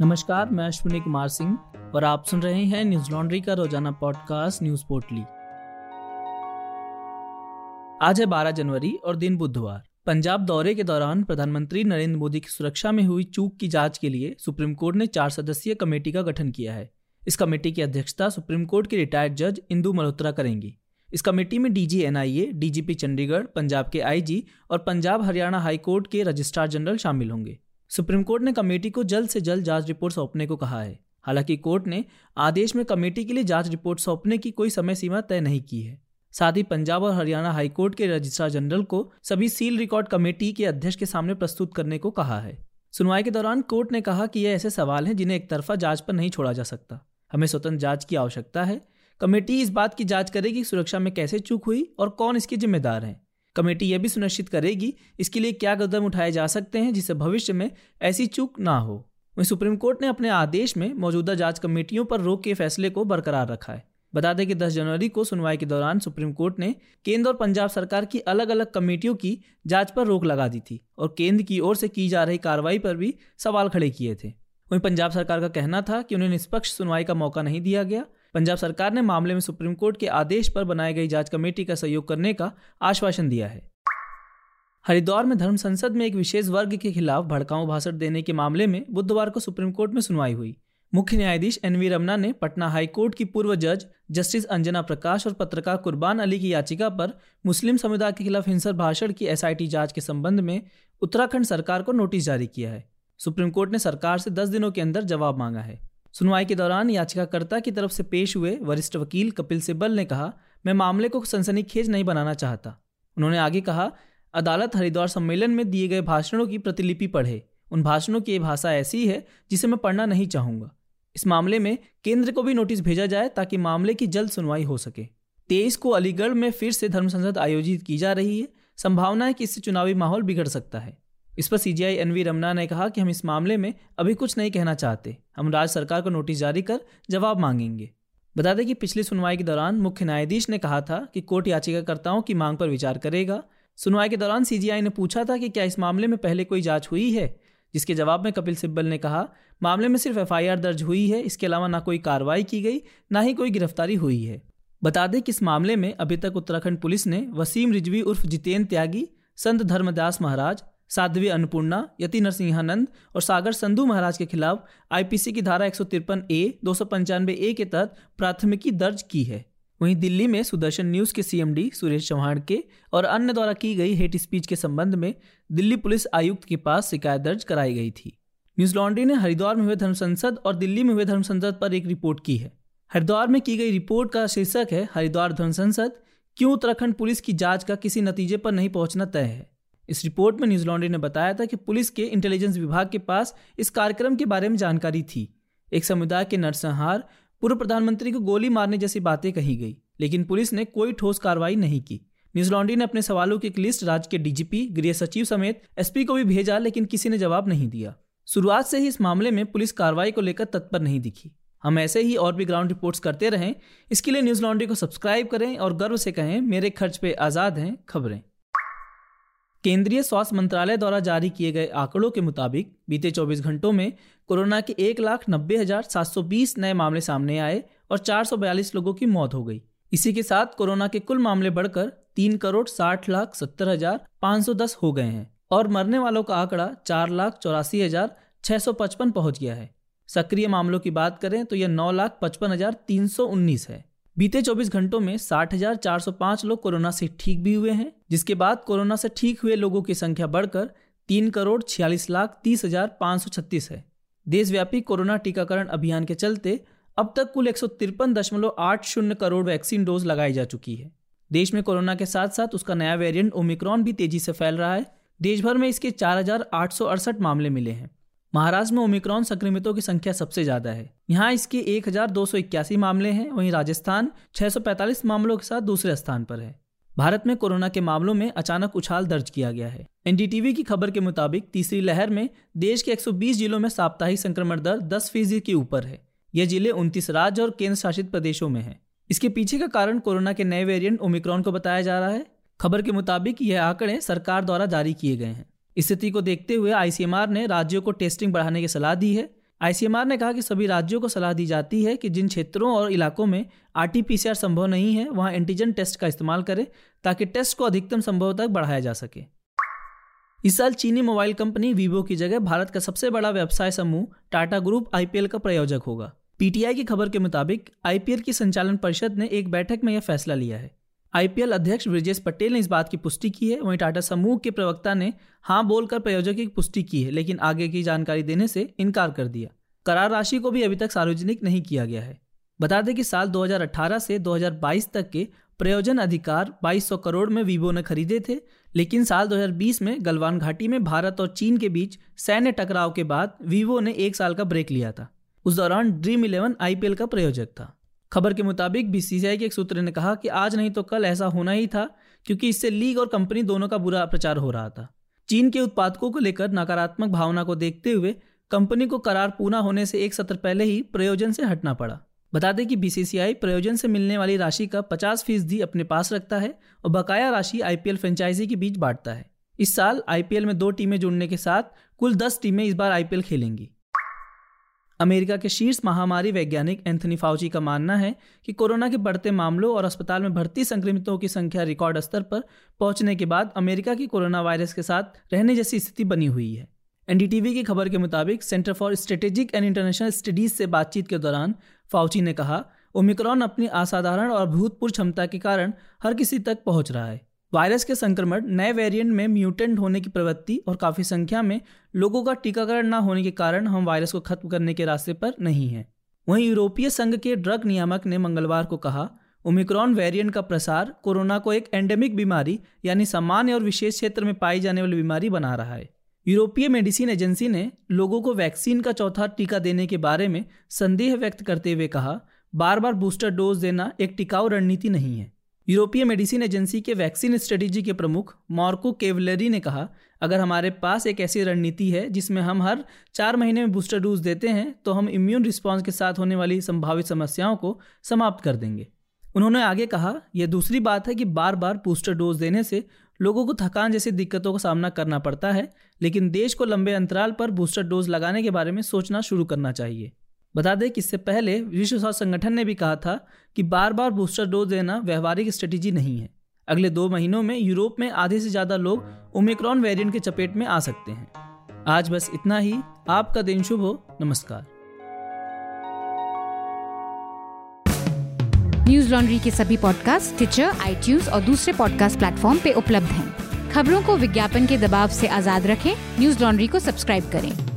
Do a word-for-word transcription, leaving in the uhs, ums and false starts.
नमस्कार, मैं अश्विनी कुमार सिंह और आप सुन रहे हैं न्यूज लॉन्ड्री का रोजाना पॉडकास्ट न्यूज पोर्टली। आज है बारह जनवरी और दिन बुधवार। पंजाब दौरे के दौरान प्रधानमंत्री नरेंद्र मोदी की सुरक्षा में हुई चूक की जांच के लिए सुप्रीम कोर्ट ने चार सदस्यीय कमेटी का गठन किया है। इस कमेटी की अध्यक्षता सुप्रीम कोर्ट के रिटायर्ड जज इंदू मल्होत्रा करेंगी। इस कमेटी में DG NIA, DGP Chandigarh, Punjab के आईजी और पंजाब हरियाणा हाईकोर्ट के रजिस्ट्रार जनरल शामिल होंगे। सुप्रीम कोर्ट ने कमेटी को जल्द से जल्द जांच रिपोर्ट सौंपने को कहा है। हालांकि कोर्ट ने आदेश में कमेटी के लिए जांच रिपोर्ट सौंपने की कोई समय सीमा तय नहीं की है। साथ ही पंजाब और हरियाणा हाईकोर्ट के रजिस्ट्रार जनरल को सभी सील रिकॉर्ड कमेटी के अध्यक्ष के सामने प्रस्तुत करने को कहा है। सुनवाई के दौरान कोर्ट ने कहा कि ये ऐसे सवाल हैं जिन्हें एकतरफा जांच पर नहीं छोड़ा जा सकता। हमें स्वतंत्र जांच की आवश्यकता है। कमेटी इस बात की जांच करेगी कि सुरक्षा में कैसे चूक हुई और कौन इसके जिम्मेदार हैं। कमेटी यह भी सुनिश्चित करेगी इसके लिए क्या कदम उठाए जा सकते हैं जिससे भविष्य में ऐसी चूक ना हो। वहीं सुप्रीम कोर्ट ने अपने आदेश में मौजूदा जांच कमेटियों पर रोक के फैसले को बरकरार रखा है। बता दें कि दस जनवरी को सुनवाई के दौरान सुप्रीम कोर्ट ने केंद्र और पंजाब सरकार की अलग अलग कमेटियों की जांच पर रोक लगा दी थी और केंद्र की ओर से की जा रही कार्रवाई पर भी सवाल खड़े किए थे। वहीं पंजाब सरकार का कहना था कि उन्हें निष्पक्ष सुनवाई का मौका नहीं दिया गया। पंजाब सरकार ने मामले में सुप्रीम कोर्ट के आदेश पर बनाई गई जांच कमेटी का सहयोग करने का आश्वासन दिया है। हरिद्वार में धर्म संसद में एक विशेष वर्ग के खिलाफ भड़काऊ भाषण देने के मामले में बुधवार को सुप्रीम कोर्ट में सुनवाई हुई। मुख्य न्यायाधीश एन वी रमना ने पटना हाई कोर्ट की पूर्व जज जस्टिस अंजना प्रकाश और पत्रकार कुर्बान अली की याचिका पर मुस्लिम समुदाय के खिलाफ हिंसक भाषण की एसआईटी जांच के संबंध में उत्तराखंड सरकार को नोटिस जारी किया है। सुप्रीम कोर्ट ने सरकार से दस दिनों के अंदर जवाब मांगा है। सुनवाई के दौरान याचिकाकर्ता की तरफ से पेश हुए वरिष्ठ वकील कपिल सिब्बल ने कहा, मैं मामले को सनसनीखेज नहीं बनाना चाहता। उन्होंने आगे कहा, अदालत हरिद्वार सम्मेलन में दिए गए भाषणों की प्रतिलिपि पढ़े। उन भाषणों की भाषा ऐसी है जिसे मैं पढ़ना नहीं चाहूंगा। इस मामले में केंद्र को भी नोटिस भेजा जाए ताकि मामले की जल्द सुनवाई हो सके। तेईस को अलीगढ़ में फिर से धर्म संसद आयोजित की जा रही है। संभावना है कि इससे चुनावी माहौल बिगड़ सकता है। इस पर सीजीआई एन वी रमना ने कहा कि हम इस मामले में अभी कुछ नहीं कहना चाहते। हम राज्य सरकार को नोटिस जारी कर जवाब मांगेंगे। बता दें कि पिछली सुनवाई के दौरान मुख्य न्यायाधीश ने कहा था कि कोर्ट याचिकाकर्ताओं की मांग पर विचार करेगा। सुनवाई के दौरान सीजीआई ने पूछा था कि क्या इस मामले में पहले कोई जांच हुई है, जिसके जवाब में कपिल सिब्बल ने कहा, मामले में सिर्फ एफआईआर दर्ज हुई है। इसके अलावा ना कोई कार्रवाई की गई, ना ही कोई गिरफ्तारी हुई है। बता दें कि इस मामले में अभी तक उत्तराखंड पुलिस ने वसीम रिजवी उर्फ जितेंद्र त्यागी, संत धर्मदास महाराज, साध्वी अनुपूर्णा, यति नरसिंहानंद और सागर संधू महाराज के खिलाफ आईपीसी की धारा एक सौ तिरपन ए, दो सौ पंचानवे ए के तहत प्राथमिकी दर्ज की है। वहीं दिल्ली में सुदर्शन न्यूज के सीएमडी सुरेश चौहान के और अन्य द्वारा की गई हेट स्पीच के संबंध में दिल्ली पुलिस आयुक्त के पास शिकायत दर्ज कराई गई थी। न्यूज लॉन्ड्री ने हरिद्वार में हुए धर्म संसद और दिल्ली में हुए धर्म संसद पर एक रिपोर्ट की है। हरिद्वार में की गई रिपोर्ट का शीर्षक है, हरिद्वार धर्म संसद क्यों उत्तराखंड पुलिस की जांच का किसी नतीजे पर नहीं पहुंचना तय है। इस रिपोर्ट में न्यूज लॉन्ड्री ने बताया था कि पुलिस के इंटेलिजेंस विभाग के पास इस कार्यक्रम के बारे में जानकारी थी। एक समुदाय के नरसंहार, पूर्व प्रधानमंत्री को गोली मारने जैसी बातें कही गई, लेकिन पुलिस ने कोई ठोस कार्रवाई नहीं की। न्यूज लॉन्ड्री ने अपने सवालों की एक लिस्ट राज्य के डीजीपी, गृह सचिव समेत एसपी को भी भेजा, लेकिन किसी ने जवाब नहीं दिया। शुरुआत से ही इस मामले में पुलिस कार्रवाई को लेकर तत्पर नहीं दिखी। हम ऐसे ही और भी ग्राउंड रिपोर्ट्स करते रहें। इसके लिए न्यूज लॉन्ड्री को सब्सक्राइब करें और गर्व से कहें, मेरे खर्च पे आज़ाद हैं खबरें। केंद्रीय स्वास्थ्य मंत्रालय द्वारा जारी किए गए आंकड़ों के मुताबिक बीते चौबीस घंटों में कोरोना के एक लाख नब्बे हजार सात सौ बीस नए मामले सामने आए और चार सौ बयालीस लोगों की मौत हो गई। इसी के साथ कोरोना के कुल मामले बढ़कर तीन करोड़ साठ लाख सत्तर हजार पाँच सौ दस हो गए हैं और मरने वालों का आंकड़ा चार लाख चौरासी हजार छः सौ पचपन पहुँच गया है। सक्रिय मामलों की बात करें तो यह नौ लाख पचपन हजार तीन सौ उन्नीस है। बीते चौबीस घंटों में साठ हजार चार सौ पाँच लोग कोरोना से ठीक भी हुए हैं, जिसके बाद कोरोना से ठीक हुए लोगों की संख्या बढ़कर तीन करोड़ छियालीस लाख तीस हजार पाँच सौ छत्तीस है। देशव्यापी कोरोना टीकाकरण अभियान के चलते अब तक कुल एक सौ तिरपन दशमलव आठ शून्य करोड़ वैक्सीन डोज लगाई जा चुकी है। देश में कोरोना के साथ साथ उसका नया वेरिएंट ओमिक्रॉन भी तेजी से फैल रहा है। देश भर में इसके चार हजार आठ सौ अड़सठ मामले मिले हैं। महाराष्ट्र में ओमिक्रॉन संक्रमितों की संख्या सबसे ज्यादा है। यहाँ इसके एक हजार दो सौ इक्यासी मामले हैं। वहीं राजस्थान छह सौ पैंतालीस मामलों के साथ दूसरे स्थान पर है। भारत में कोरोना के मामलों में अचानक उछाल दर्ज किया गया है। एनडीटीवी की खबर के मुताबिक तीसरी लहर में देश के एक सौ बीस जिलों में साप्ताहिक संक्रमण दर दस फीसदी के ऊपर है। ये जिले उनतीस राज्य और केंद्र शासित प्रदेशों में है। इसके पीछे का कारण कोरोना के नए वेरिएंट ओमिक्रॉन को बताया जा रहा है। खबर के मुताबिक यह आंकड़े सरकार द्वारा जारी किए गए हैं। स्थिति को देखते हुए आईसीएमआर ने राज्यों को टेस्टिंग बढ़ाने की सलाह दी है। आईसीएमआर ने कहा कि सभी राज्यों को सलाह दी जाती है कि जिन क्षेत्रों और इलाकों में आरटीपीसीआर संभव नहीं है वहां एंटीजन टेस्ट का इस्तेमाल करें ताकि टेस्ट को अधिकतम संभव तक बढ़ाया जा सके। इस साल चीनी मोबाइल कंपनी वीवो की जगह भारत का सबसे बड़ा व्यवसाय समूह टाटा ग्रुप आईपीएल का प्रायोजक होगा। पीटीआई की खबर के मुताबिक आईपीएल की संचालन परिषद ने एक बैठक में यह फैसला लिया है। आईपीएल अध्यक्ष बृजेश पटेल ने इस बात की पुष्टि की है। वहीं टाटा समूह के प्रवक्ता ने हाँ बोलकर प्रायोजक की पुष्टि की है, लेकिन आगे की जानकारी देने से इनकार कर दिया। करार राशि को भी अभी तक सार्वजनिक नहीं किया गया है। बता दें कि साल दो हज़ार अठारह से दो हज़ार बाईस तक के प्रयोजन अधिकार बाईस सौ करोड़ में वीवो ने खरीदे थे, लेकिन साल दो हज़ार बीस में गलवान घाटी में भारत और चीन के बीच सैन्य टकराव के बाद वीवो ने एक साल का ब्रेक लिया था। उस दौरान ड्रीम इलेवन आईपीएल का प्रायोजक था। खबर के मुताबिक बीसीसीआई के एक सूत्र ने कहा कि आज नहीं तो कल ऐसा होना ही था, क्योंकि इससे लीग और कंपनी दोनों का बुरा प्रचार हो रहा था। चीन के उत्पादकों को लेकर नकारात्मक भावना को देखते हुए कंपनी को करार पूरा होने से एक सत्र पहले ही प्रयोजन से हटना पड़ा। बता दें कि बीसीसीआई प्रयोजन से मिलने वाली राशि का पचास फीसदी अपने पास रखता है और बकाया राशि आईपीएल फ्रेंचाइजी के बीच बांटता है। इस साल आईपीएल में दो टीमें जुड़ने के साथ कुल दस टीमें इस बार आईपीएल खेलेंगी। अमेरिका के शीर्ष महामारी वैज्ञानिक एंथनी फाउची का मानना है कि कोरोना के बढ़ते मामलों और अस्पताल में भर्ती संक्रमितों की संख्या रिकॉर्ड स्तर पर पहुंचने के बाद अमेरिका की कोरोना वायरस के साथ रहने जैसी स्थिति बनी हुई है। एनडीटीवी की खबर के मुताबिक centre for strategic and international studies से बातचीत के दौरान फाउची ने कहा, ओमिक्रॉन अपनी असाधारण और अभूतपूर्व क्षमता के कारण हर किसी तक पहुंच रहा है। वायरस के संक्रमण नए वेरिएंट में म्यूटेंट होने की प्रवृत्ति और काफ़ी संख्या में लोगों का टीकाकरण न होने के कारण हम वायरस को खत्म करने के रास्ते पर नहीं हैं। वहीं यूरोपीय संघ के ड्रग नियामक ने मंगलवार को कहा, ओमिक्रॉन वेरिएंट का प्रसार कोरोना को एक एंडेमिक बीमारी यानी सामान्य और विशेष क्षेत्र में पाई जाने वाली बीमारी बना रहा है। यूरोपीय मेडिसिन एजेंसी ने लोगों को वैक्सीन का चौथा टीका देने के बारे में संदेह व्यक्त करते हुए कहा, बार बार बूस्टर डोज देना एक टिकाऊ रणनीति नहीं है। यूरोपीय मेडिसिन एजेंसी के वैक्सीन स्ट्रेटेजी के प्रमुख मॉर्को केवलरी ने कहा, अगर हमारे पास एक ऐसी रणनीति है जिसमें हम हर चार महीने में बूस्टर डोज देते हैं तो हम इम्यून रिस्पॉन्स के साथ होने वाली संभावित समस्याओं को समाप्त कर देंगे। उन्होंने आगे कहा, यह दूसरी बात है कि बार बार बूस्टर डोज देने से लोगों को थकान जैसी दिक्कतों का सामना करना पड़ता है, लेकिन देश को लंबे अंतराल पर बूस्टर डोज लगाने के बारे में सोचना शुरू करना चाहिए। बता दें कि इससे पहले विश्व स्वास्थ्य संगठन ने भी कहा था कि बार बार बूस्टर डोज देना व्यवहारिक स्ट्रेटेजी नहीं है। अगले दो महीनों में यूरोप में आधे से ज़्यादा लोग ओमिक्रॉन वेरिएंट के चपेट में आ सकते हैं। आज बस इतना ही। आपका दिन शुभ हो। नमस्कार। न्यूज लॉन्ड्री के सभी पॉडकास्ट टिचर, आईट्यूज और दूसरे पॉडकास्ट प्लेटफॉर्म पे उपलब्ध हैं। खबरों को विज्ञापन के दबाव से आजाद रखें। न्यूज लॉन्ड्री को सब्सक्राइब करें।